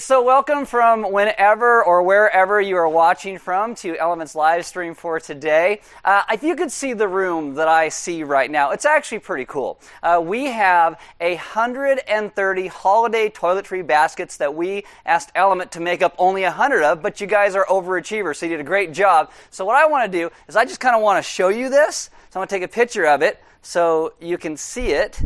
so welcome from whenever or wherever you are watching from to Element's live stream for today. If you could see the room that I see right now, it's actually pretty cool. We have 130 holiday toiletry baskets that we asked Element to make up only 100 of, but you guys are overachievers, so you did a great job. So what I want to do is I just kind of want to show you this. So I'm going to take a picture of it so you can see it.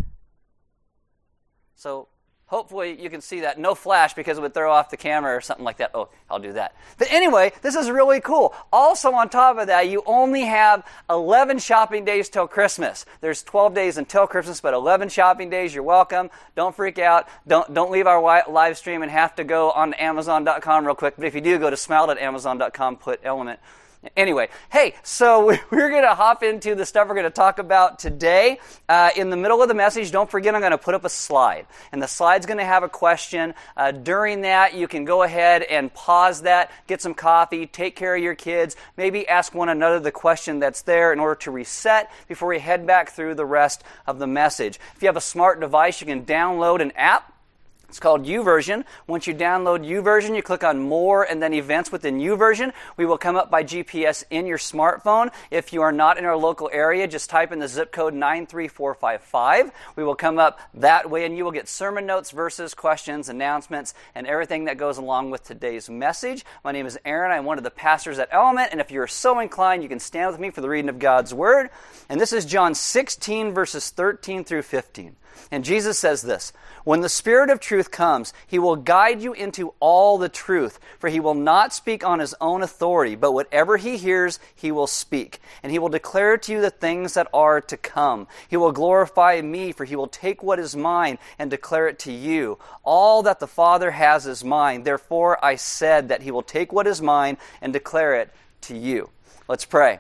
So hopefully you can see that. No flash because it would throw off the camera or something like that. Oh, I'll do that. But anyway, this is really cool. Also on top of that, you only have 11 shopping days till Christmas. There's 12 days until Christmas, but 11 shopping days. You're welcome. Don't freak out. Don't leave our live stream and have to go on Amazon.com real quick. But if you do, go to smile.amazon.com, put Element. Anyway, hey, so we're going to hop into the stuff we're going to talk about today. In the middle of the message, don't forget I'm going to put up a slide. And the slide's going to have a question. During that, you can go ahead and pause that, get some coffee, take care of your kids, maybe ask one another the question that's there in order to reset before we head back through the rest of the message. If you have a smart device, you can download an app. It's called YouVersion. Once you download YouVersion, you click on More and then Events within YouVersion. We will come up by GPS in your smartphone. If you are not in our local area, just type in the zip code 93455. We will come up that way, and you will get sermon notes, verses, questions, announcements, and everything that goes along with today's message. My name is Aaron. I'm one of the pastors at Element, and if you're so inclined, you can stand with me for the reading of God's Word. And this is John 16, verses 13 through 15. And Jesus says this, "When the Spirit of truth comes, He will guide you into all the truth, for He will not speak on His own authority, but whatever He hears, He will speak. And He will declare to you the things that are to come. He will glorify Me, for He will take what is Mine and declare it to you. All that the Father has is Mine. Therefore I said that He will take what is Mine and declare it to you." Let's pray.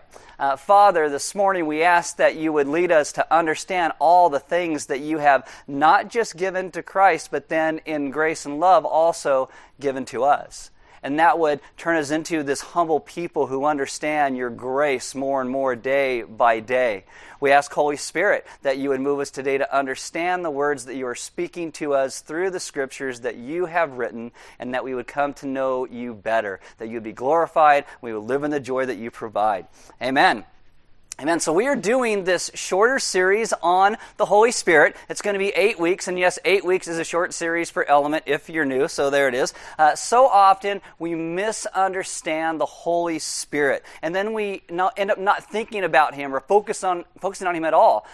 Father, this morning we ask that you would lead us to understand all the things that you have not just given to Christ, but then in grace and love also given to us. And that would turn us into this humble people who understand your grace more and more day by day. We ask, Holy Spirit, that you would move us today to understand the words that you are speaking to us through the scriptures that you have written, and that we would come to know you better, that you would be glorified, we would live in the joy that you provide. Amen. Amen. So we are doing this shorter series on the Holy Spirit. It's going to be 8 weeks, and yes, 8 weeks is a short series for Element if you're new, so there it is. So often we misunderstand the Holy Spirit, and then we end up not thinking about Him or focusing on Him at all.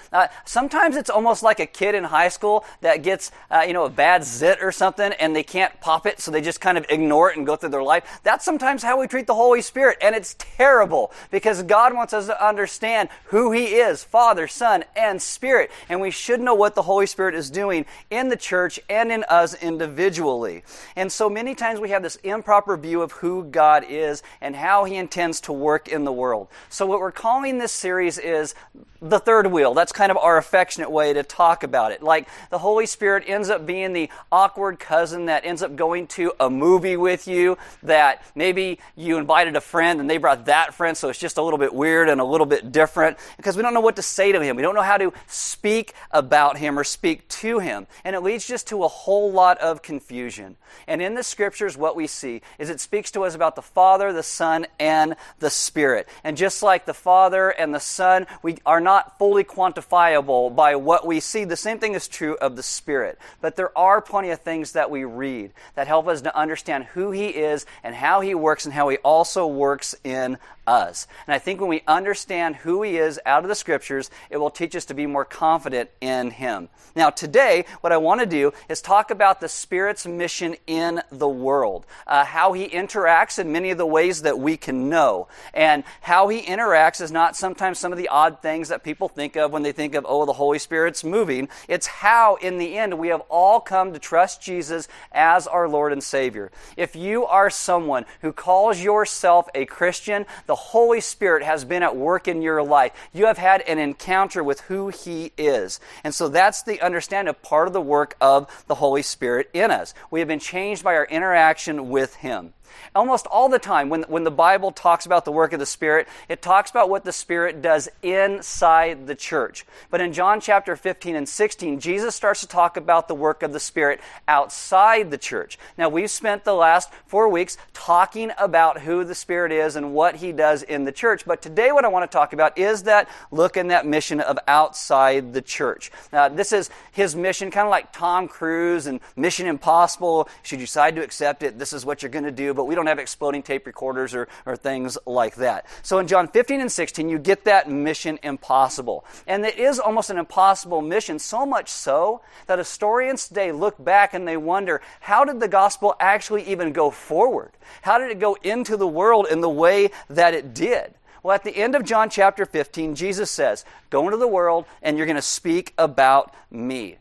Sometimes it's almost like a kid in high school that gets a bad zit or something, and they can't pop it, so they just kind of ignore it and go through their life. That's sometimes how we treat the Holy Spirit, and it's terrible because God wants us to understand who He is, Father, Son, and Spirit. And we should know what the Holy Spirit is doing in the church and in us individually. And so many times we have this improper view of who God is and how He intends to work in the world. So what we're calling this series is the third wheel. That's kind of our affectionate way to talk about it. Like the Holy Spirit ends up being the awkward cousin that ends up going to a movie with you, that maybe you invited a friend and they brought that friend, so it's just a little bit weird and a little bit different because we don't know what to say to Him. We don't know how to speak about Him or speak to Him. And it leads just to a whole lot of confusion. And in the scriptures, what we see is it speaks to us about the Father, the Son, and the Spirit. And just like the Father and the Son, we are not fully quantifiable by what we see. The same thing is true of the Spirit. But there are plenty of things that we read that help us to understand who He is and how He works and how He also works in us. And I think when we understand who He is out of the scriptures, it will teach us to be more confident in Him. Now today, what I want to do is talk about the Spirit's mission in the world, how He interacts in many of the ways that we can know. And how He interacts is not sometimes some of the odd things that people think of when they think of, oh, the Holy Spirit's moving. It's how, in the end, we have all come to trust Jesus as our Lord and Savior. If you are someone who calls yourself a Christian, the Holy Spirit has been at work in your life. You have had an encounter with who He is. And so that's the understanding of part of the work of the Holy Spirit in us. We have been changed by our interaction with Him. Almost all the time when the Bible talks about the work of the Spirit, it talks about what the Spirit does inside the church. But in John chapter 15 and 16, Jesus starts to talk about the work of the Spirit outside the church. Now, we've spent the last 4 weeks talking about who the Spirit is and what He does in the church. But today what I want to talk about is that look and that mission of outside the church. Now, this is His mission, kind of like Tom Cruise and Mission Impossible. Should you decide to accept it, this is what you're going to do, but we don't have exploding tape recorders or things like that. So in John 15 and 16, you get that mission impossible. And it is almost an impossible mission, so much so that historians today look back and they wonder, how did the gospel actually even go forward? How did it go into the world in the way that it did? Well, at the end of John chapter 15, Jesus says, go into the world and you're going to speak about me.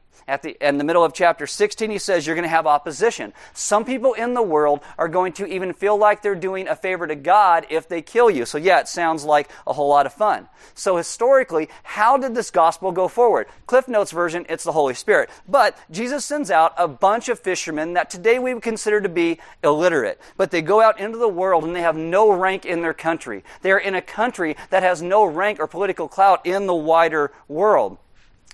In the middle of chapter 16, He says you're going to have opposition. Some people in the world are going to even feel like they're doing a favor to God if they kill you. So yeah, it sounds like a whole lot of fun. So historically, how did this gospel go forward? Cliff Notes version, it's the Holy Spirit. But Jesus sends out a bunch of fishermen that today we would consider to be illiterate. But they go out into the world and they have no rank in their country. They're in a country that has no rank or political clout in the wider world.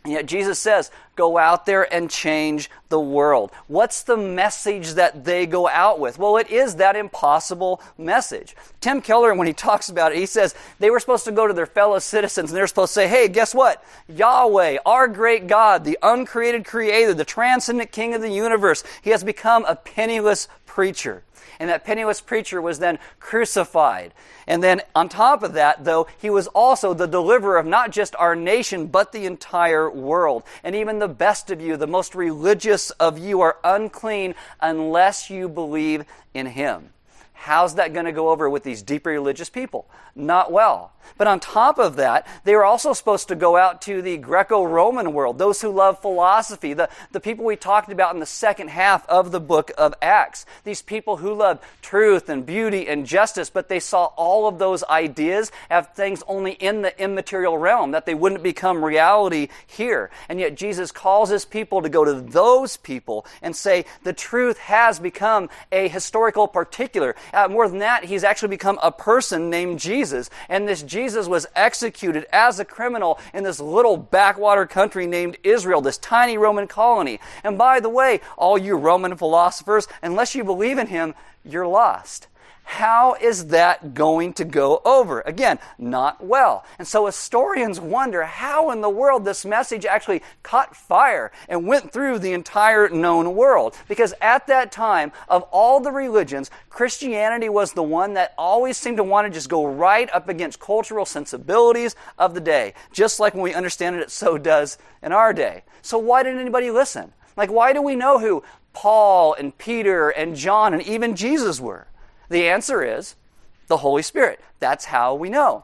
And yet Jesus says, go out there and change the world. What's the message that they go out with? Well, it is that impossible message. Tim Keller, when he talks about it, he says they were supposed to go to their fellow citizens and they're supposed to say, hey, guess what? Yahweh, our great God, the uncreated creator, the transcendent king of the universe, He has become a penniless preacher. And that penniless preacher was then crucified. And then on top of that, though, he was also the deliverer of not just our nation, but the entire world. And even the best of you, the most religious of you, are unclean unless you believe in Him. How's that going to go over with these deeply religious people? Not well. But on top of that, they were also supposed to go out to the Greco-Roman world, those who love philosophy, the people we talked about in the second half of the book of Acts, these people who loved truth and beauty and justice, but they saw all of those ideas as things only in the immaterial realm, that they wouldn't become reality here. And yet Jesus calls His people to go to those people and say, the truth has become a historical particular. More than that, He's actually become a person named Jesus. And this Jesus was executed as a criminal in this little backwater country named Israel, this tiny Roman colony. And by the way, all you Roman philosophers, unless you believe in Him, you're lost. How is that going to go over? Again, not well. And so historians wonder how in the world this message actually caught fire and went through the entire known world. Because at that time, of all the religions, Christianity was the one that always seemed to want to just go right up against cultural sensibilities of the day. Just like when we understand it, so does in our day. So why didn't anybody listen? Like, why do we know who Paul and Peter and John and even Jesus were? The answer is the Holy Spirit. That's how we know.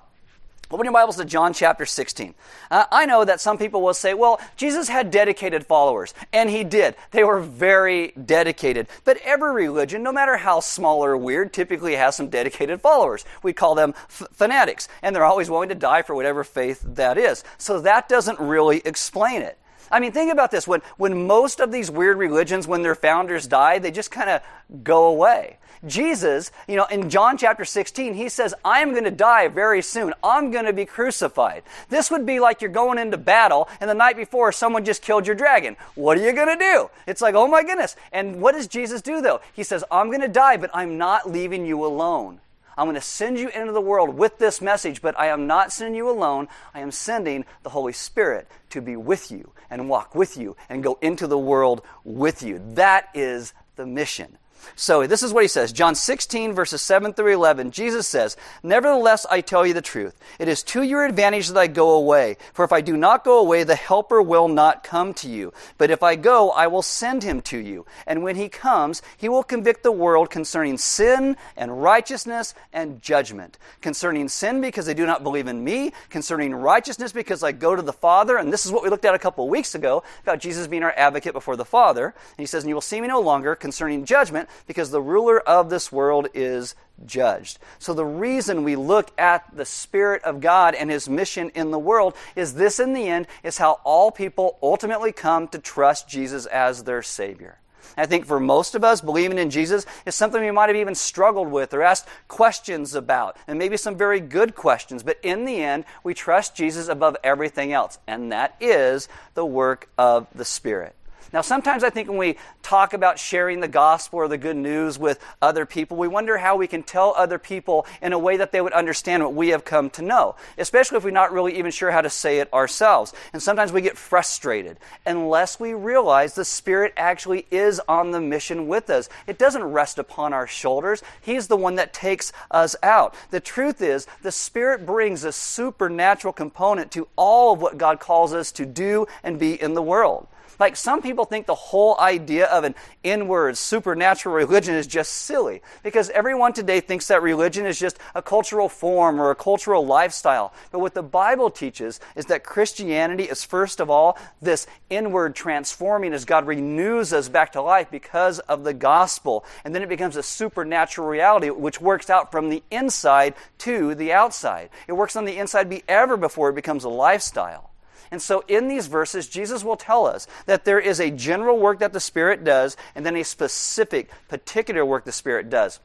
Open your Bibles to John chapter 16. I know that some people will say, well, Jesus had dedicated followers, and He did. They were very dedicated. But every religion, no matter how small or weird, typically has some dedicated followers. We call them fanatics, and they're always willing to die for whatever faith that is. So that doesn't really explain it. I mean, think about this. When most of these weird religions, when their founders die, they just kind of go away. Jesus, in John chapter 16, He says, I'm going to die very soon. I'm going to be crucified. This would be like you're going into battle, and the night before, someone just killed your dragon. What are you going to do? It's like, oh my goodness. And what does Jesus do, though? He says, I'm going to die, but I'm not leaving you alone. I'm going to send you into the world with this message, but I am not sending you alone. I am sending the Holy Spirit to be with you and walk with you and go into the world with you. That is the mission. So this is what He says. John 16, verses 7 through 11, Jesus says, Nevertheless, I tell you the truth. It is to your advantage that I go away. For if I do not go away, the Helper will not come to you. But if I go, I will send Him to you. And when He comes, He will convict the world concerning sin and righteousness and judgment. Concerning sin, because they do not believe in me. Concerning righteousness, because I go to the Father. And this is what we looked at a couple of weeks ago about Jesus being our advocate before the Father. And He says, And you will see me no longer. Concerning judgment, because the ruler of this world is judged. So the reason we look at the Spirit of God and His mission in the world is this, in the end, is how all people ultimately come to trust Jesus as their Savior. I think for most of us, believing in Jesus is something we might have even struggled with or asked questions about, and maybe some very good questions. But in the end, we trust Jesus above everything else, and that is the work of the Spirit. Now, sometimes I think when we talk about sharing the gospel or the good news with other people, we wonder how we can tell other people in a way that they would understand what we have come to know, especially if we're not really even sure how to say it ourselves. And sometimes we get frustrated unless we realize the Spirit actually is on the mission with us. It doesn't rest upon our shoulders. He's the one that takes us out. The truth is, the Spirit brings a supernatural component to all of what God calls us to do and be in the world. Like, some people think the whole idea of an inward, supernatural religion is just silly, because everyone today thinks that religion is just a cultural form or a cultural lifestyle. But what the Bible teaches is that Christianity is, first of all, this inward transforming as God renews us back to life because of the gospel. And then it becomes a supernatural reality which works out from the inside to the outside. It works on the inside ever before it becomes a lifestyle. And so in these verses, Jesus will tell us that there is a general work that the Spirit does and then a specific, particular work the Spirit does.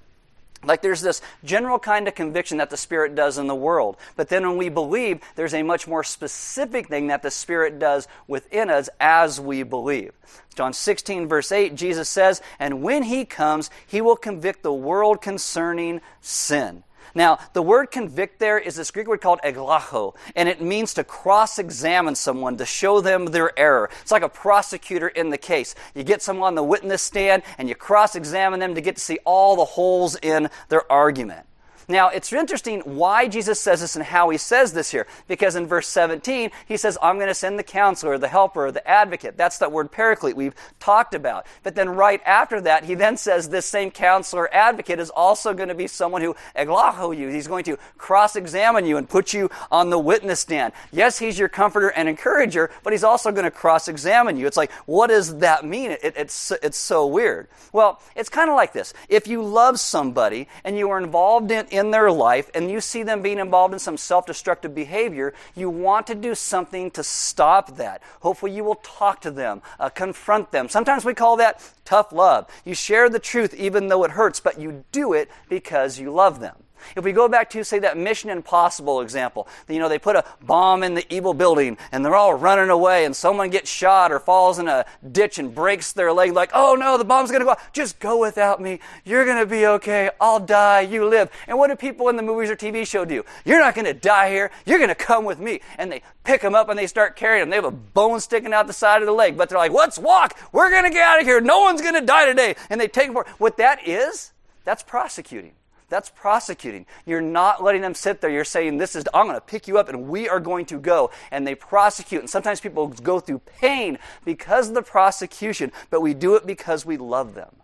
Like, there's this general kind of conviction that the Spirit does in the world. But then when we believe, there's a much more specific thing that the Spirit does within us as we believe. John 16, verse 8, Jesus says, "And when He comes, He will convict the world concerning sin." Now, the word convict there is this Greek word called eglacho, and it means to cross-examine someone, to show them their error. It's like a prosecutor in the case. You get someone on the witness stand, and you cross-examine them to get to see all the holes in their argument. Now, it's interesting why Jesus says this and how He says this here, because in verse 17, He says, "I'm going to send the counselor, the helper, the advocate." That's that word paraclete we've talked about. But then right after that, He then says this same counselor, advocate, is also going to be someone who eglacho you. He's going to cross-examine you and put you on the witness stand. Yes, He's your comforter and encourager, but He's also going to cross-examine you. It's like, what does that mean? It's so weird. Well, it's kind of like this. If you love somebody and you are involved in their life, and you see them being involved in some self-destructive behavior, you want to do something to stop that. Hopefully you will talk to them, confront them. Sometimes we call that tough love. You share the truth even though it hurts, but you do it because you love them. If we go back to, say, that Mission Impossible example, you know, they put a bomb in the evil building, and they're all running away, and someone gets shot or falls in a ditch and breaks their leg, like, "Oh no, the bomb's going to go off. Just go without me. You're going to be okay. I'll die. You live." And what do people in the movies or TV show do? "You're not going to die here. You're going to come with me." And they pick them up, and they start carrying them. They have a bone sticking out the side of the leg, but they're like, "Let's walk. We're going to get out of here. No one's going to die today." And they take them for what that is. That's prosecuting. That's prosecuting. You're not letting them sit there. You're saying, "This is, I'm going to pick you up and we are going to go." And they prosecute. And sometimes people go through pain because of the prosecution, but we do it because we love them.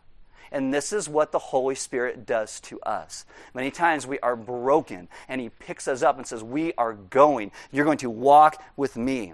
And this is what the Holy Spirit does to us. Many times we are broken and He picks us up and says, "We are going. You're going to walk with me."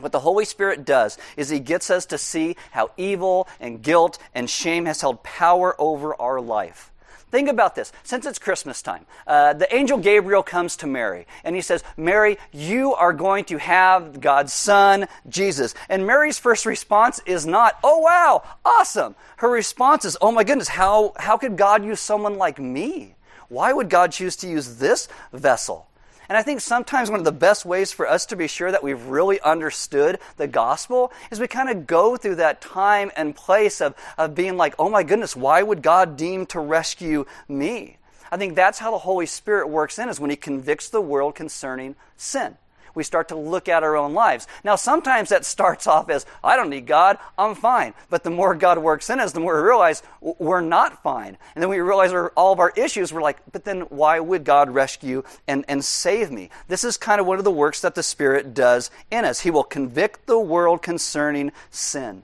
What the Holy Spirit does is He gets us to see how evil and guilt and shame has held power over our life. Think about this. Since it's Christmas time, the angel Gabriel comes to Mary, and he says, "Mary, you are going to have God's Son, Jesus." And Mary's first response is not, "Oh, wow, awesome." Her response is, "Oh, my goodness, how could God use someone like me? Why would God choose to use this vessel?" And I think sometimes one of the best ways for us to be sure that we've really understood the gospel is we kind of go through that time and place of being like, "Oh my goodness, why would God deem to rescue me?" I think that's how the Holy Spirit works in us when He convicts the world concerning sin. We start to look at our own lives. Now, sometimes that starts off as, "I don't need God, I'm fine." But the more God works in us, the more we realize we're not fine. And then we realize all of our issues, we're like, "But then why would God rescue and save me?" This is kind of one of the works that the Spirit does in us. He will convict the world concerning sin,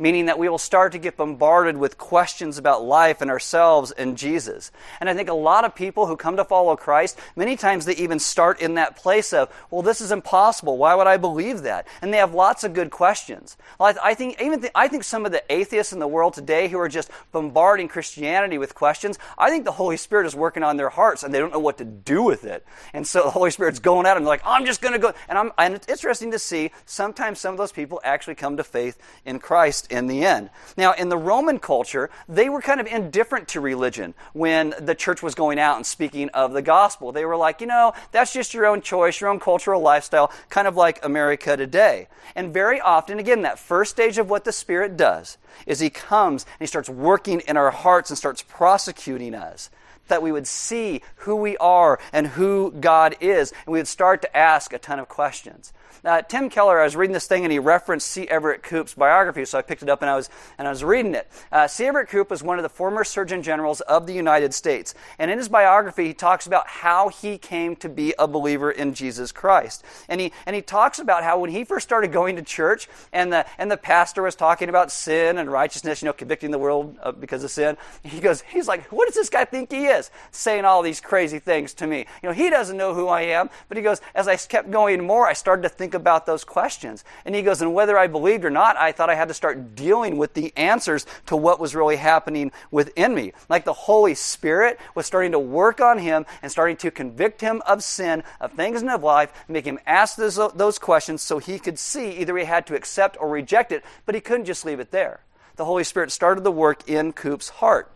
meaning that we will start to get bombarded with questions about life and ourselves and Jesus. And I think a lot of people who come to follow Christ, many times they even start in that place of, "Well, this is impossible. Why would I believe that?" And they have lots of good questions. I think some of the atheists in the world today who are just bombarding Christianity with questions, I think the Holy Spirit is working on their hearts and they don't know what to do with it. And so the Holy Spirit's going at them like, "I'm just going to go." And it's interesting to see sometimes some of those people actually come to faith in Christ in the end. Now, in the Roman culture, they were kind of indifferent to religion when the church was going out and speaking of the gospel. They were like, you know, that's just your own choice, your own cultural lifestyle, kind of like America today. And very often, again, that first stage of what the Spirit does is He comes and He starts working in our hearts and starts prosecuting us, that we would see who we are and who God is, and we would start to ask a ton of questions. Tim Keller, I was reading this thing, and he referenced C. Everett Koop's biography, so I picked it up and I was reading it. C. Everett Koop was one of the former Surgeon Generals of the United States, and in his biography, he talks about how he came to be a believer in Jesus Christ. And he talks about how when he first started going to church, and the pastor was talking about sin and righteousness, you know, convicting the world because of sin, he's like, what does this guy think he is, saying all these crazy things to me? You know, he doesn't know who I am. But he goes, as I kept going more, I started to think about those questions. And he goes, and whether I believed or not, I thought I had to start dealing with the answers to what was really happening within me. Like the Holy Spirit was starting to work on him and starting to convict him of sin, of things in his life, and make him ask those questions so he could see either he had to accept or reject it, but he couldn't just leave it there. The Holy Spirit started the work in Koop's heart.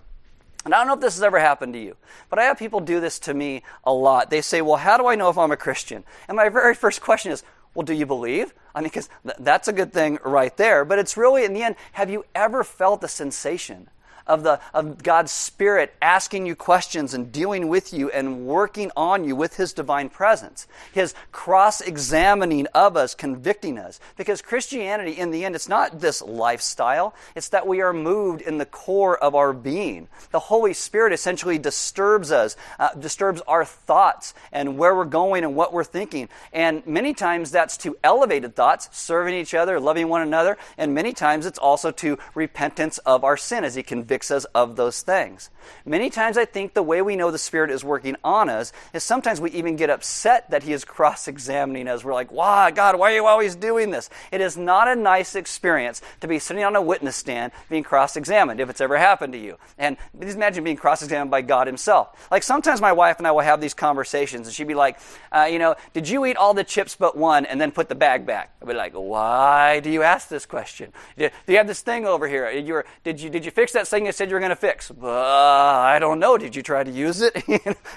And I don't know if this has ever happened to you, but I have people do this to me a lot. They say, well, how do I know if I'm a Christian? And my very first question is, well, do you believe? I mean, because that's a good thing right there. But it's really, in the end, have you ever felt the sensation of God's Spirit asking you questions and dealing with you and working on you with His divine presence, His cross-examining of us, convicting us? Because Christianity, in the end, it's not this lifestyle. It's that we are moved in the core of our being. The Holy Spirit essentially disturbs us, disturbs our thoughts and where we're going and what we're thinking. And many times that's to elevated thoughts, serving each other, loving one another, and many times it's also to repentance of our sin as He convicts us of those things. Many times I think the way we know the Spirit is working on us is sometimes we even get upset that He is cross-examining us. We're like, wow, God, why are you always doing this? It is not a nice experience to be sitting on a witness stand being cross-examined, if it's ever happened to you. And just imagine being cross-examined by God Himself. Like sometimes my wife and I will have these conversations and she'd be like, you know, did you eat all the chips but one and then put the bag back? I'd be like, why do you ask this question? Do you have this thing over here? Did you fix that thing you said you were going to fix? I don't know. Did you try to use it?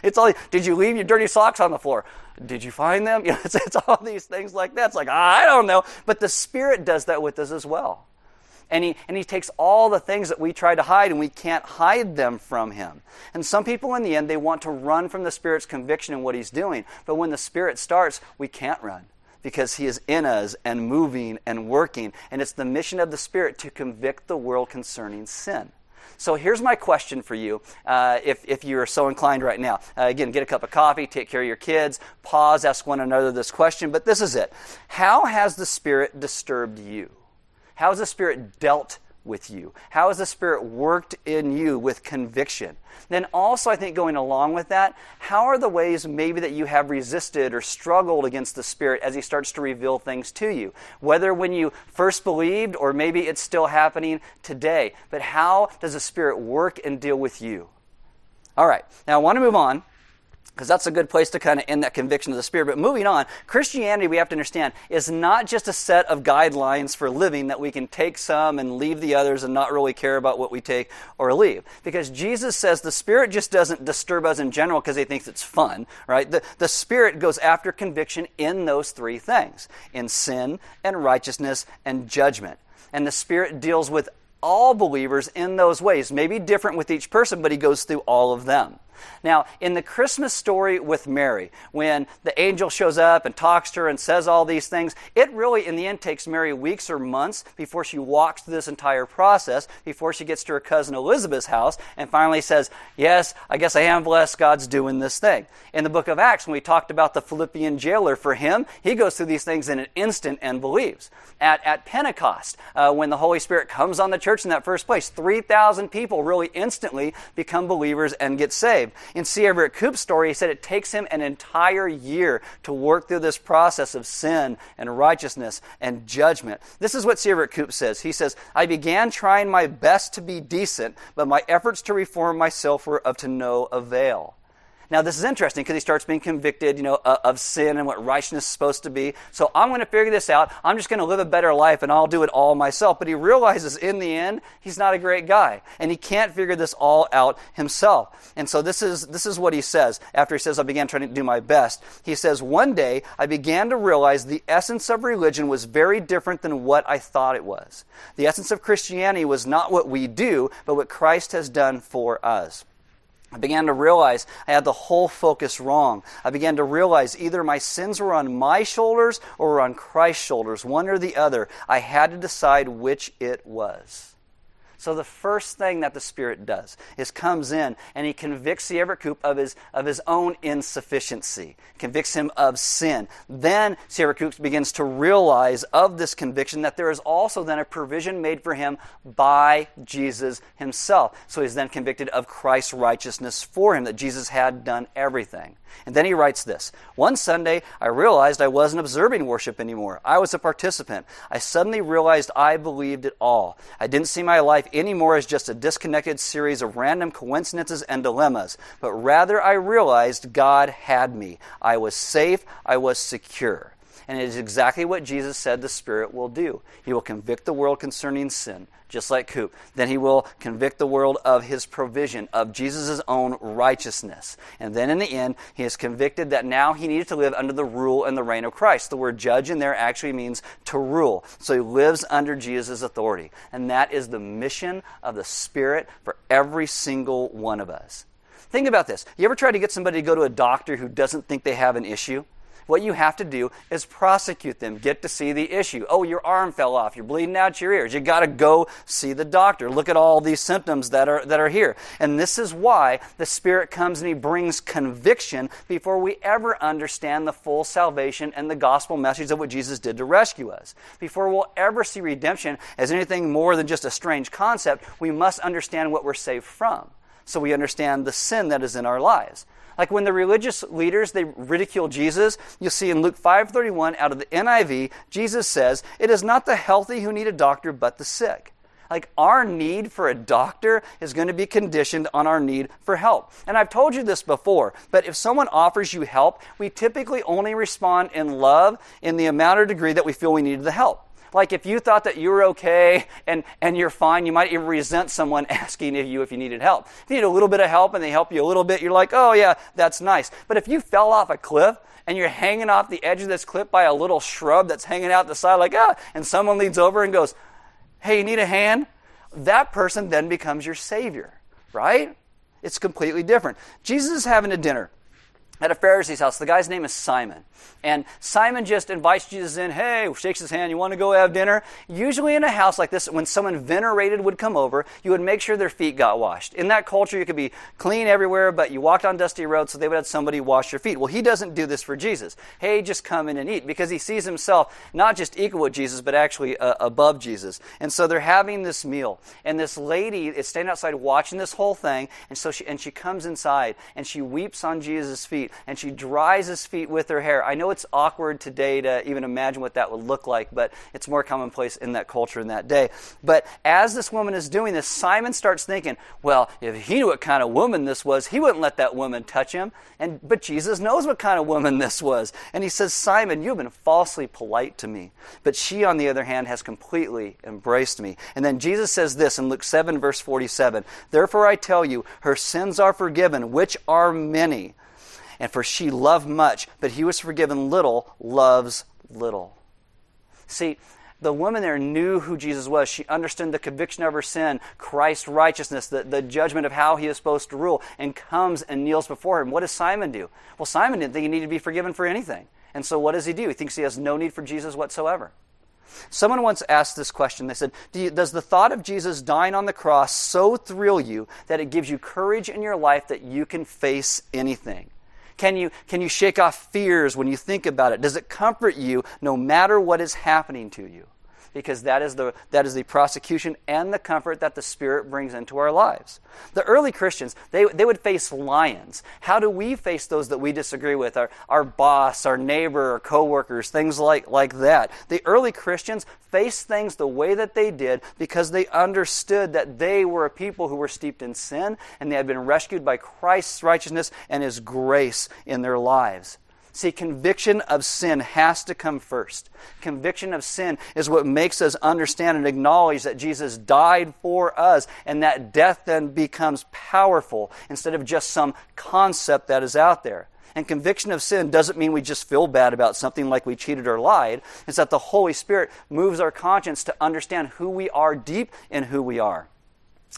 It's all. Did you leave your dirty socks on the floor? Did you find them? You know, it's all these things like that. It's like, I don't know. But the Spirit does that with us as well. And he takes all the things that we try to hide, and we can't hide them from Him. And some people, in the end, they want to run from the Spirit's conviction and what He's doing. But when the Spirit starts, we can't run, because He is in us and moving and working. And it's the mission of the Spirit to convict the world concerning sin. So here's my question for you, if you're so inclined right now. Again, get a cup of coffee, take care of your kids, pause, ask one another this question, but this is it. How has the Spirit disturbed you? How has the Spirit dealt with you? How has the Spirit worked in you with conviction? Then also, I think going along with that, how are the ways maybe that you have resisted or struggled against the Spirit as He starts to reveal things to you? Whether when you first believed or maybe it's still happening today. But how does the Spirit work and deal with you? All right, now I want to move on, because that's a good place to kind of end that conviction of the Spirit. But moving on, Christianity, we have to understand, is not just a set of guidelines for living that we can take some and leave the others and not really care about what we take or leave. Because Jesus says the Spirit just doesn't disturb us in general because He thinks it's fun, right? The Spirit goes after conviction in those three things, in sin and righteousness and judgment. And the Spirit deals with all believers in those ways, maybe different with each person, but He goes through all of them. Now, in the Christmas story with Mary, when the angel shows up and talks to her and says all these things, it really, in the end, takes Mary weeks or months before she walks through this entire process, before she gets to her cousin Elizabeth's house and finally says, yes, I guess I am blessed, God's doing this thing. In the book of Acts, when we talked about the Philippian jailer, for him, he goes through these things in an instant and believes. At Pentecost, when the Holy Spirit comes on the church in that first place, 3,000 people really instantly become believers and get saved. In C. Everett Koop's story, he said it takes him an entire year to work through this process of sin and righteousness and judgment. This is what C. Everett Koop says. He says, I began trying my best to be decent, but my efforts to reform myself were of no avail. Now, this is interesting because he starts being convicted, of sin and what righteousness is supposed to be. So I'm going to figure this out. I'm just going to live a better life, and I'll do it all myself. But he realizes in the end, he's not a great guy, and he can't figure this all out himself. And so this is what he says. After he says, I began trying to do my best, he says, one day I began to realize the essence of religion was very different than what I thought it was. The essence of Christianity was not what we do, but what Christ has done for us. I began to realize I had the whole focus wrong. I began to realize either my sins were on my shoulders or were on Christ's shoulders, one or the other. I had to decide which it was. So the first thing that the Spirit does is comes in and he convicts C. Everett Koop of his own insufficiency, convicts him of sin. Then C. Everett Koop begins to realize of this conviction that there is also then a provision made for him by Jesus himself. So he's then convicted of Christ's righteousness for him, that Jesus had done everything. And then he writes this, one Sunday I realized I wasn't observing worship anymore. I was a participant. I suddenly realized I believed it all. I didn't see my life anymore as just a disconnected series of random coincidences and dilemmas, but rather I realized God had me. I was safe, I was secure. And it is exactly what Jesus said the Spirit will do. He will convict the world concerning sin, just like Koop. Then he will convict the world of his provision, of Jesus' own righteousness. And then in the end, he is convicted that now he needed to live under the rule and the reign of Christ. The word judge in there actually means to rule. So he lives under Jesus' authority. And that is the mission of the Spirit for every single one of us. Think about this. You ever try to get somebody to go to a doctor who doesn't think they have an issue? What you have to do is prosecute them, get to see the issue. Oh, your arm fell off, you're bleeding out your ears. You got to go see the doctor. Look at all these symptoms that are here. And this is why the Spirit comes and he brings conviction before we ever understand the full salvation and the gospel message of what Jesus did to rescue us. Before we'll ever see redemption as anything more than just a strange concept, we must understand what we're saved from. So we understand the sin that is in our lives. Like when the religious leaders, they ridicule Jesus, you'll see in Luke 5:31 out of the NIV, Jesus says, "It is not the healthy who need a doctor, but the sick." Like our need for a doctor is going to be conditioned on our need for help. And I've told you this before, but if someone offers you help, we typically only respond in love in the amount or degree that we feel we needed the help. Like if you thought that you were okay and you're fine, you might even resent someone asking if you needed help. If you need a little bit of help and they help you a little bit, you're like, oh yeah, that's nice. But if you fell off a cliff and you're hanging off the edge of this cliff by a little shrub that's hanging out the side and someone leans over and goes, hey, you need a hand? That person then becomes your Savior, right? It's completely different. Jesus is having a dinner at a Pharisee's house. The guy's name is Simon. And Simon just invites Jesus in, hey, shakes his hand, you want to go have dinner? Usually in a house like this, when someone venerated would come over, you would make sure their feet got washed. In that culture, you could be clean everywhere, but you walked on dusty roads, so they would have somebody wash your feet. Well, he doesn't do this for Jesus. Hey, just come in and eat, because he sees himself not just equal with Jesus, but actually above Jesus. And so they're having this meal. And this lady is standing outside watching this whole thing, and so she comes inside, and she weeps on Jesus' feet. And she dries his feet with her hair. I know it's awkward today to even imagine what that would look like, but it's more commonplace in that culture in that day. But as this woman is doing this, Simon starts thinking, well, if he knew what kind of woman this was, he wouldn't let that woman touch him. But Jesus knows what kind of woman this was. And he says, Simon, you've been falsely polite to me. But she, on the other hand, has completely embraced me. And then Jesus says this in Luke 7, verse 47, therefore I tell you, her sins are forgiven, which are many. And for she loved much, but he was forgiven little, loves little. See, the woman there knew who Jesus was. She understood the conviction of her sin, Christ's righteousness, the judgment of how he is supposed to rule, and comes and kneels before him. What does Simon do? Well, Simon didn't think he needed to be forgiven for anything. And so what does he do? He thinks he has no need for Jesus whatsoever. Someone once asked this question. They said, does the thought of Jesus dying on the cross so thrill you that it gives you courage in your life that you can face anything? Can you shake off fears when you think about it? Does it comfort you no matter what is happening to you? because that is the prosecution and the comfort that the Spirit brings into our lives. The early Christians, they would face lions. How do we face those that we disagree with? Our boss, our neighbor, our co-workers, things like that. The early Christians faced things the way that they did because they understood that they were a people who were steeped in sin, and they had been rescued by Christ's righteousness and His grace in their lives. See, conviction of sin has to come first. Conviction of sin is what makes us understand and acknowledge that Jesus died for us, and that death then becomes powerful instead of just some concept that is out there. And conviction of sin doesn't mean we just feel bad about something like we cheated or lied. It's that the Holy Spirit moves our conscience to understand who we are deep in who we are.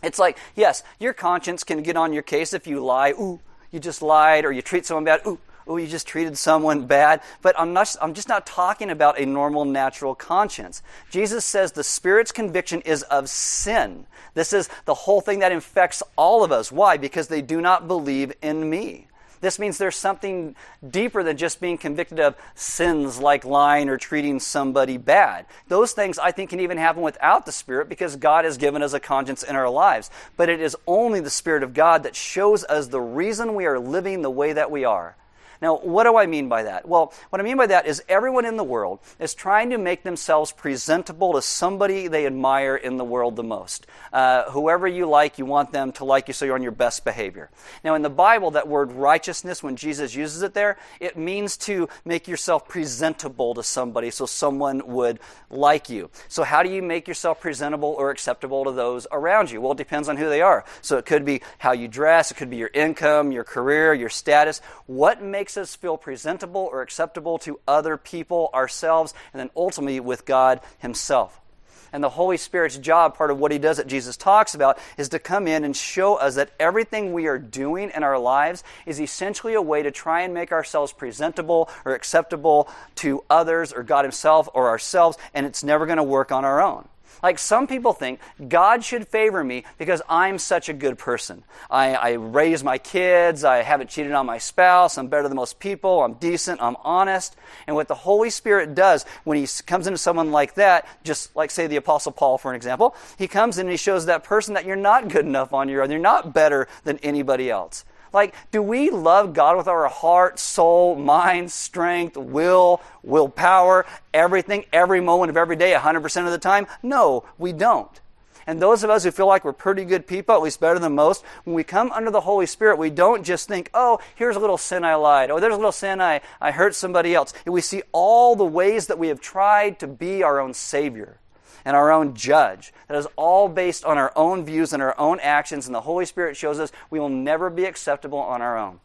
It's like, yes, your conscience can get on your case if you lie. Ooh, you just lied. Or you treat someone bad. Ooh. Oh, you just treated someone bad. But I'm just not talking about a normal, natural conscience. Jesus says the Spirit's conviction is of sin. This is the whole thing that infects all of us. Why? Because they do not believe in me. This means there's something deeper than just being convicted of sins like lying or treating somebody bad. Those things, I think, can even happen without the Spirit because God has given us a conscience in our lives. But it is only the Spirit of God that shows us the reason we are living the way that we are. Now, what do I mean by that? Well, what I mean by that is everyone in the world is trying to make themselves presentable to somebody they admire in the world the most. Whoever you like, you want them to like you, so you're on your best behavior. Now, in the Bible, that word righteousness, when Jesus uses it there, it means to make yourself presentable to somebody so someone would like you. So how do you make yourself presentable or acceptable to those around you? Well, it depends on who they are. So it could be how you dress, it could be your income, your career, your status. What makes us feel presentable or acceptable to other people, ourselves, and then ultimately with God Himself. And the Holy Spirit's job, part of what He does that Jesus talks about, is to come in and show us that everything we are doing in our lives is essentially a way to try and make ourselves presentable or acceptable to others or God Himself or ourselves, and it's never going to work on our own. Like, some people think God should favor me because I'm such a good person. I raise my kids. I haven't cheated on my spouse. I'm better than most people. I'm decent. I'm honest. And what the Holy Spirit does when He comes into someone like that, just like, say, the Apostle Paul, for an example, He comes in and He shows that person that you're not good enough on your own. You're not better than anybody else. Like, do we love God with our heart, soul, mind, strength, willpower, everything, every moment of every day, 100% of the time? No, we don't. And those of us who feel like we're pretty good people, at least better than most, when we come under the Holy Spirit, we don't just think, oh, here's a little sin I lied. Oh, there's a little sin I hurt somebody else. And we see all the ways that we have tried to be our own Savior and our own judge. That is all based on our own views and our own actions, and the Holy Spirit shows us we will never be acceptable on our own.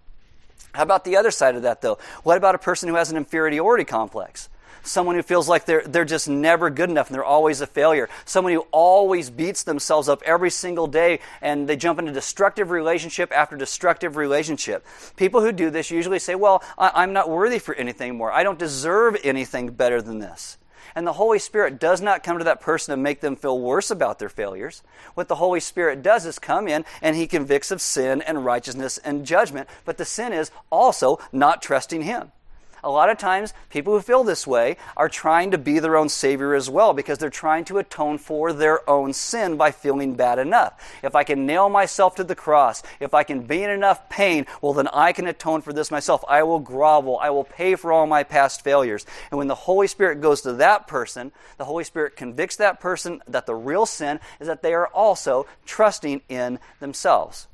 How about the other side of that, though? What about a person who has an inferiority complex? Someone who feels like they're just never good enough and they're always a failure. Someone who always beats themselves up every single day, and they jump into destructive relationship after destructive relationship. People who do this usually say, well, I'm not worthy for anything more. I don't deserve anything better than this. And the Holy Spirit does not come to that person to make them feel worse about their failures. What the Holy Spirit does is come in, and He convicts of sin and righteousness and judgment. But the sin is also not trusting Him. A lot of times, people who feel this way are trying to be their own Savior as well, because they're trying to atone for their own sin by feeling bad enough. If I can nail myself to the cross, if I can be in enough pain, well, then I can atone for this myself. I will grovel. I will pay for all my past failures. And when the Holy Spirit goes to that person, the Holy Spirit convicts that person that the real sin is that they are also trusting in themselves.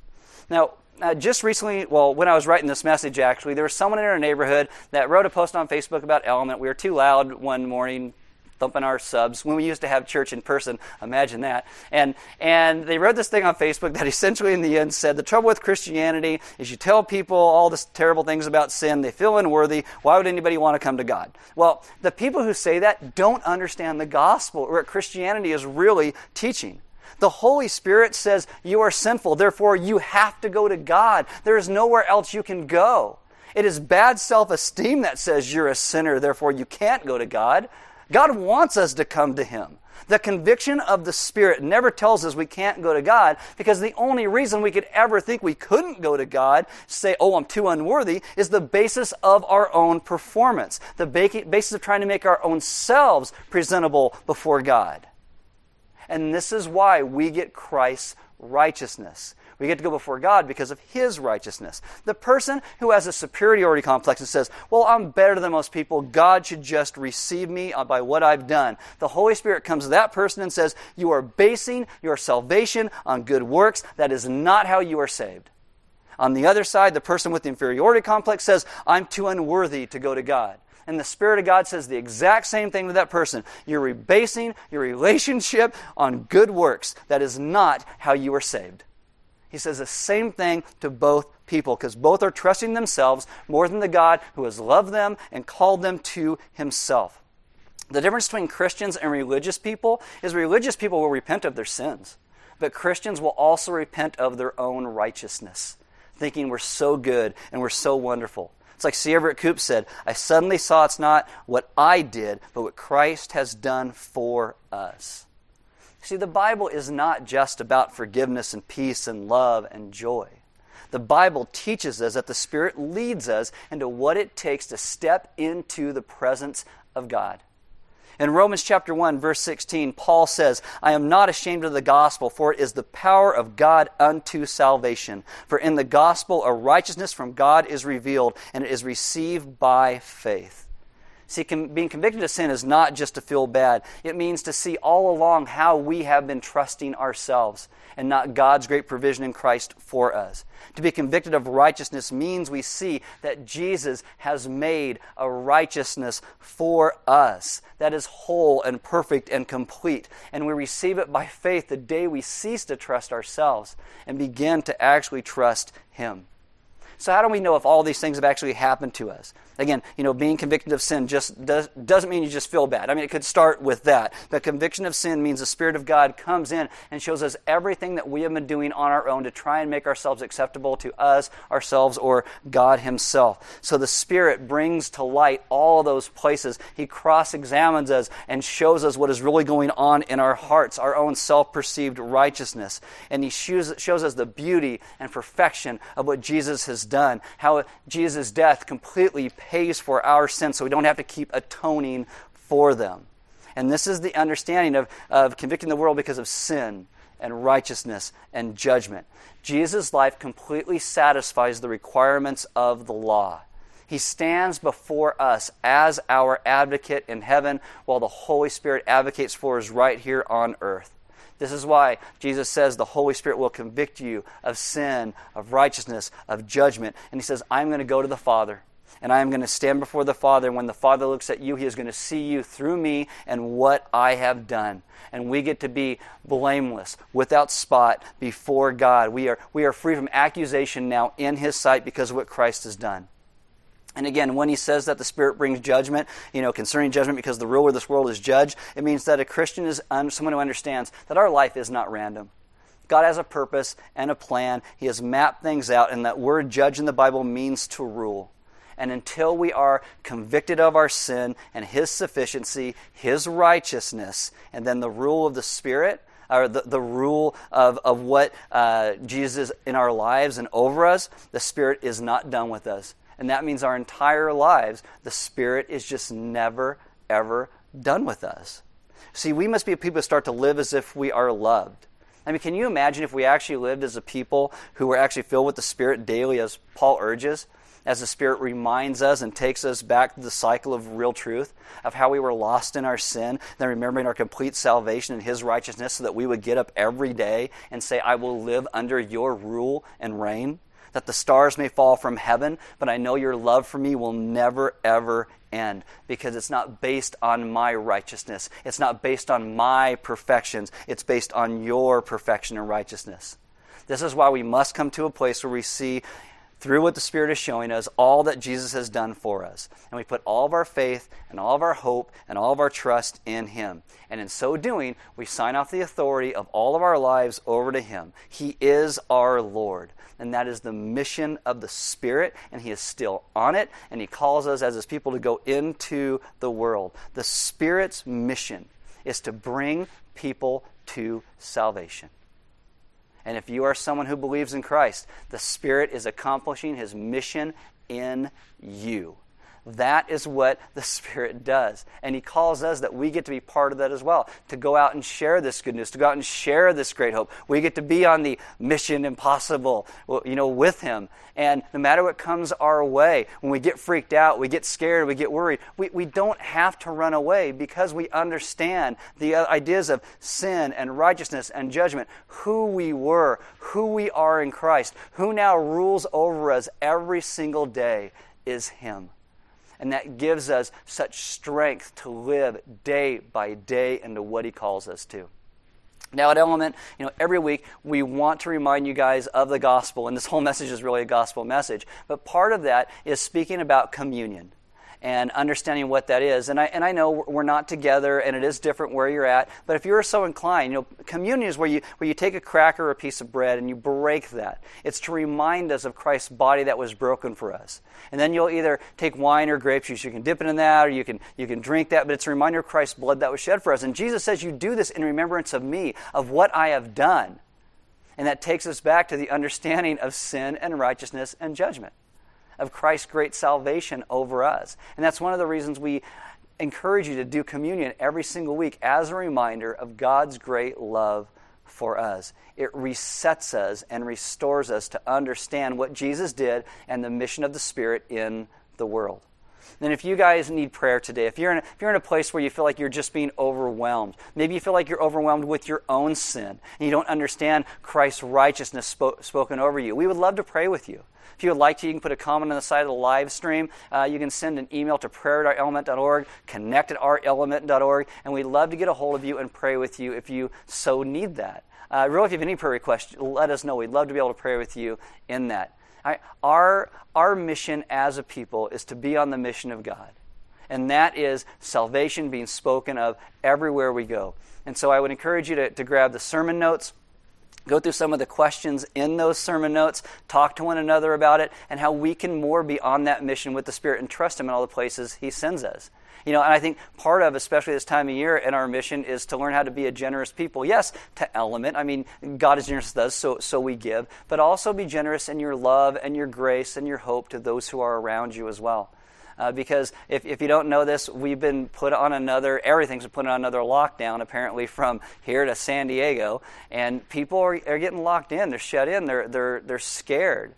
Now, just recently, well, when I was writing this message, actually, there was someone in our neighborhood that wrote a post on Facebook about Element. We were too loud one morning, thumping our subs when we used to have church in person. Imagine that. And they wrote this thing on Facebook that essentially, in the end, said the trouble with Christianity is you tell people all these terrible things about sin. They feel unworthy. Why would anybody want to come to God? Well, the people who say that don't understand the gospel or what Christianity is really teaching. The Holy Spirit says you are sinful, therefore you have to go to God. There is nowhere else you can go. It is bad self-esteem that says you're a sinner, therefore you can't go to God. God wants us to come to Him. The conviction of the Spirit never tells us we can't go to God, because the only reason we could ever think we couldn't go to God, say, oh, I'm too unworthy, is the basis of our own performance, the basis of trying to make our own selves presentable before God. And this is why we get Christ's righteousness. We get to go before God because of His righteousness. The person who has a superiority complex and says, well, I'm better than most people, God should just receive me by what I've done. The Holy Spirit comes to that person and says, you are basing your salvation on good works. That is not how you are saved. On the other side, the person with the inferiority complex says, I'm too unworthy to go to God. And the Spirit of God says the exact same thing to that person. You're basing your relationship on good works. That is not how you are saved. He says the same thing to both people, because both are trusting themselves more than the God who has loved them and called them to Himself. The difference between Christians and religious people is religious people will repent of their sins, but Christians will also repent of their own righteousness, thinking we're so good and we're so wonderful. It's like C. Everett Koop said, I suddenly saw it's not what I did, but what Christ has done for us. See, the Bible is not just about forgiveness and peace and love and joy. The Bible teaches us that the Spirit leads us into what it takes to step into the presence of God. In Romans chapter 1, verse 16, Paul says, I am not ashamed of the gospel, for it is the power of God unto salvation. For in the gospel a righteousness from God is revealed, and it is received by faith. See, being convicted of sin is not just to feel bad. It means to see all along how we have been trusting ourselves and not God's great provision in Christ for us. To be convicted of righteousness means we see that Jesus has made a righteousness for us that is whole and perfect and complete. And we receive it by faith the day we cease to trust ourselves and begin to actually trust Him. So how do we know if all these things have actually happened to us? Again, being convicted of sin just doesn't mean you just feel bad. I mean, it could start with that. But conviction of sin means the Spirit of God comes in and shows us everything that we have been doing on our own to try and make ourselves acceptable to us, ourselves, or God Himself. So the Spirit brings to light all those places. He cross-examines us and shows us what is really going on in our hearts, our own self-perceived righteousness. And He shows us the beauty and perfection of what Jesus has done, how Jesus' death completely pays for our sins so we don't have to keep atoning for them. And this is the understanding of convicting the world because of sin and righteousness and judgment. Jesus' life completely satisfies the requirements of the law. He stands before us as our advocate in heaven while the Holy Spirit advocates for us right here on earth. This is why Jesus says the Holy Spirit will convict you of sin, of righteousness, of judgment. And He says, I'm going to go to the Father, and I am going to stand before the Father. And when the Father looks at you, He is going to see you through me and what I have done. And we get to be blameless, without spot, before God. We are free from accusation now in His sight because of what Christ has done. And again, when he says that the Spirit brings judgment, concerning judgment because the ruler of this world is judged, it means that a Christian is someone who understands that our life is not random. God has a purpose and a plan. He has mapped things out, and that word judge in the Bible means to rule. And until we are convicted of our sin and His sufficiency, His righteousness, and then the rule of the Spirit, or the rule of what Jesus is in our lives and over us, the Spirit is not done with us. And that means our entire lives, the Spirit is just never, ever done with us. See, we must be a people who start to live as if we are loved. I mean, can you imagine if we actually lived as a people who were actually filled with the Spirit daily, as Paul urges, as the Spirit reminds us and takes us back to the cycle of real truth, of how we were lost in our sin, then remembering our complete salvation and His righteousness so that we would get up every day and say, I will live under your rule and reign, that the stars may fall from heaven, but I know your love for me will never, ever end, because it's not based on my righteousness. It's not based on my perfections. It's based on your perfection and righteousness. This is why we must come to a place where we see through what the Spirit is showing us, all that Jesus has done for us. And we put all of our faith and all of our hope and all of our trust in Him. And in so doing, we sign off the authority of all of our lives over to Him. He is our Lord. And that is the mission of the Spirit, and He is still on it, and He calls us as His people to go into the world. The Spirit's mission is to bring people to salvation. And if you are someone who believes in Christ, the Spirit is accomplishing His mission in you. That is what the Spirit does. And He calls us that we get to be part of that as well, to go out and share this good news, to go out and share this great hope. We get to be on the mission impossible, with Him. And no matter what comes our way, when we get freaked out, we get scared, we get worried, we don't have to run away because we understand the ideas of sin and righteousness and judgment, who we were, who we are in Christ, who now rules over us every single day is Him. And that gives us such strength to live day by day into what He calls us to. Now at Element, every week we want to remind you guys of the gospel, and this whole message is really a gospel message. But part of that is speaking about communion and understanding what that is. And I know we're not together, and it is different where you're at, but if you're so inclined, communion is where you take a cracker or a piece of bread and you break that. It's to remind us of Christ's body that was broken for us. And then you'll either take wine or grape juice. You can dip it in that, or you can drink that, but it's a reminder of Christ's blood that was shed for us. And Jesus says, you do this in remembrance of me, of what I have done. And that takes us back to the understanding of sin and righteousness and judgment, of Christ's great salvation over us. And that's one of the reasons we encourage you to do communion every single week as a reminder of God's great love for us. It resets us and restores us to understand what Jesus did and the mission of the Spirit in the world. And if you guys need prayer today, if you're in a place where you feel like you're just being overwhelmed, maybe you feel like you're overwhelmed with your own sin and you don't understand Christ's righteousness spoken over you, we would love to pray with you. If you would like to, you can put a comment on the side of the live stream. You can send an email to prayer.element.org, connect@element.org, and we'd love to get a hold of you and pray with you if you so need that. Really, if you have any prayer requests, let us know. We'd love to be able to pray with you in that. Our mission as a people is to be on the mission of God. And that is salvation being spoken of everywhere we go. And so I would encourage you to grab the sermon notes, go through some of the questions in those sermon notes, talk to one another about it, and how we can more be on that mission with the Spirit and trust Him in all the places He sends us. And I think part of, especially this time of year in our mission, is to learn how to be a generous people. Yes, to Element. God is generous with us, so we give. But also be generous in your love and your grace and your hope to those who are around you as well. Because if you don't know this, everything's been put on another lockdown, apparently from here to San Diego. And people are getting locked in. They're shut in. They're scared.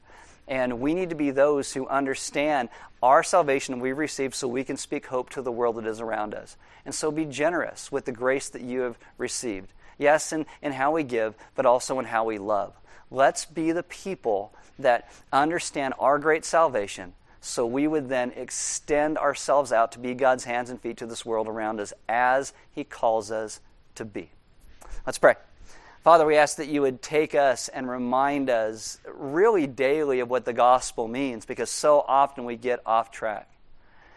And we need to be those who understand our salvation we've received so we can speak hope to the world that is around us. And so be generous with the grace that you have received. Yes, in how we give, but also in how we love. Let's be the people that understand our great salvation so we would then extend ourselves out to be God's hands and feet to this world around us as He calls us to be. Let's pray. Father, we ask that you would take us and remind us really daily of what the gospel means, because so often we get off track.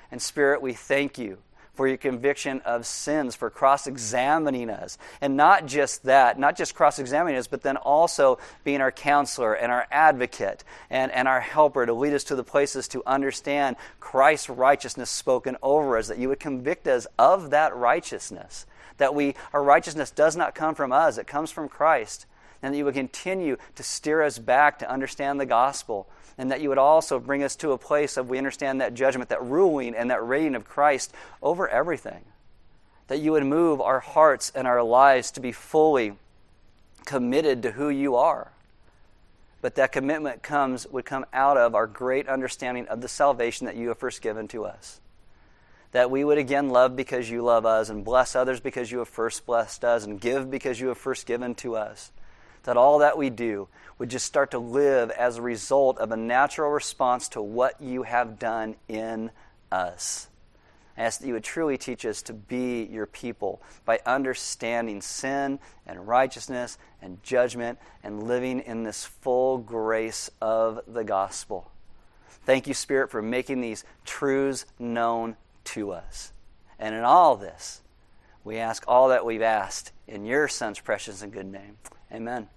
And Spirit, we thank you for your conviction of sins, for cross-examining us. And not just that, not just cross-examining us, but then also being our counselor and our advocate and our helper to lead us to the places to understand Christ's righteousness spoken over us, that you would convict us of that righteousness, that our righteousness does not come from us, it comes from Christ, and that you would continue to steer us back to understand the gospel, and that you would also bring us to a place of we understand that judgment, that ruling, and that reign of Christ over everything, that you would move our hearts and our lives to be fully committed to who you are, but that commitment would come out of our great understanding of the salvation that you have first given to us, that we would again love because you love us, and bless others because you have first blessed us, and give because you have first given to us, that all that we do would just start to live as a result of a natural response to what you have done in us. I ask that you would truly teach us to be your people by understanding sin and righteousness and judgment and living in this full grace of the gospel. Thank you, Spirit, for making these truths known to us. And in all this, we ask all that we've asked in your Son's precious and good name. Amen.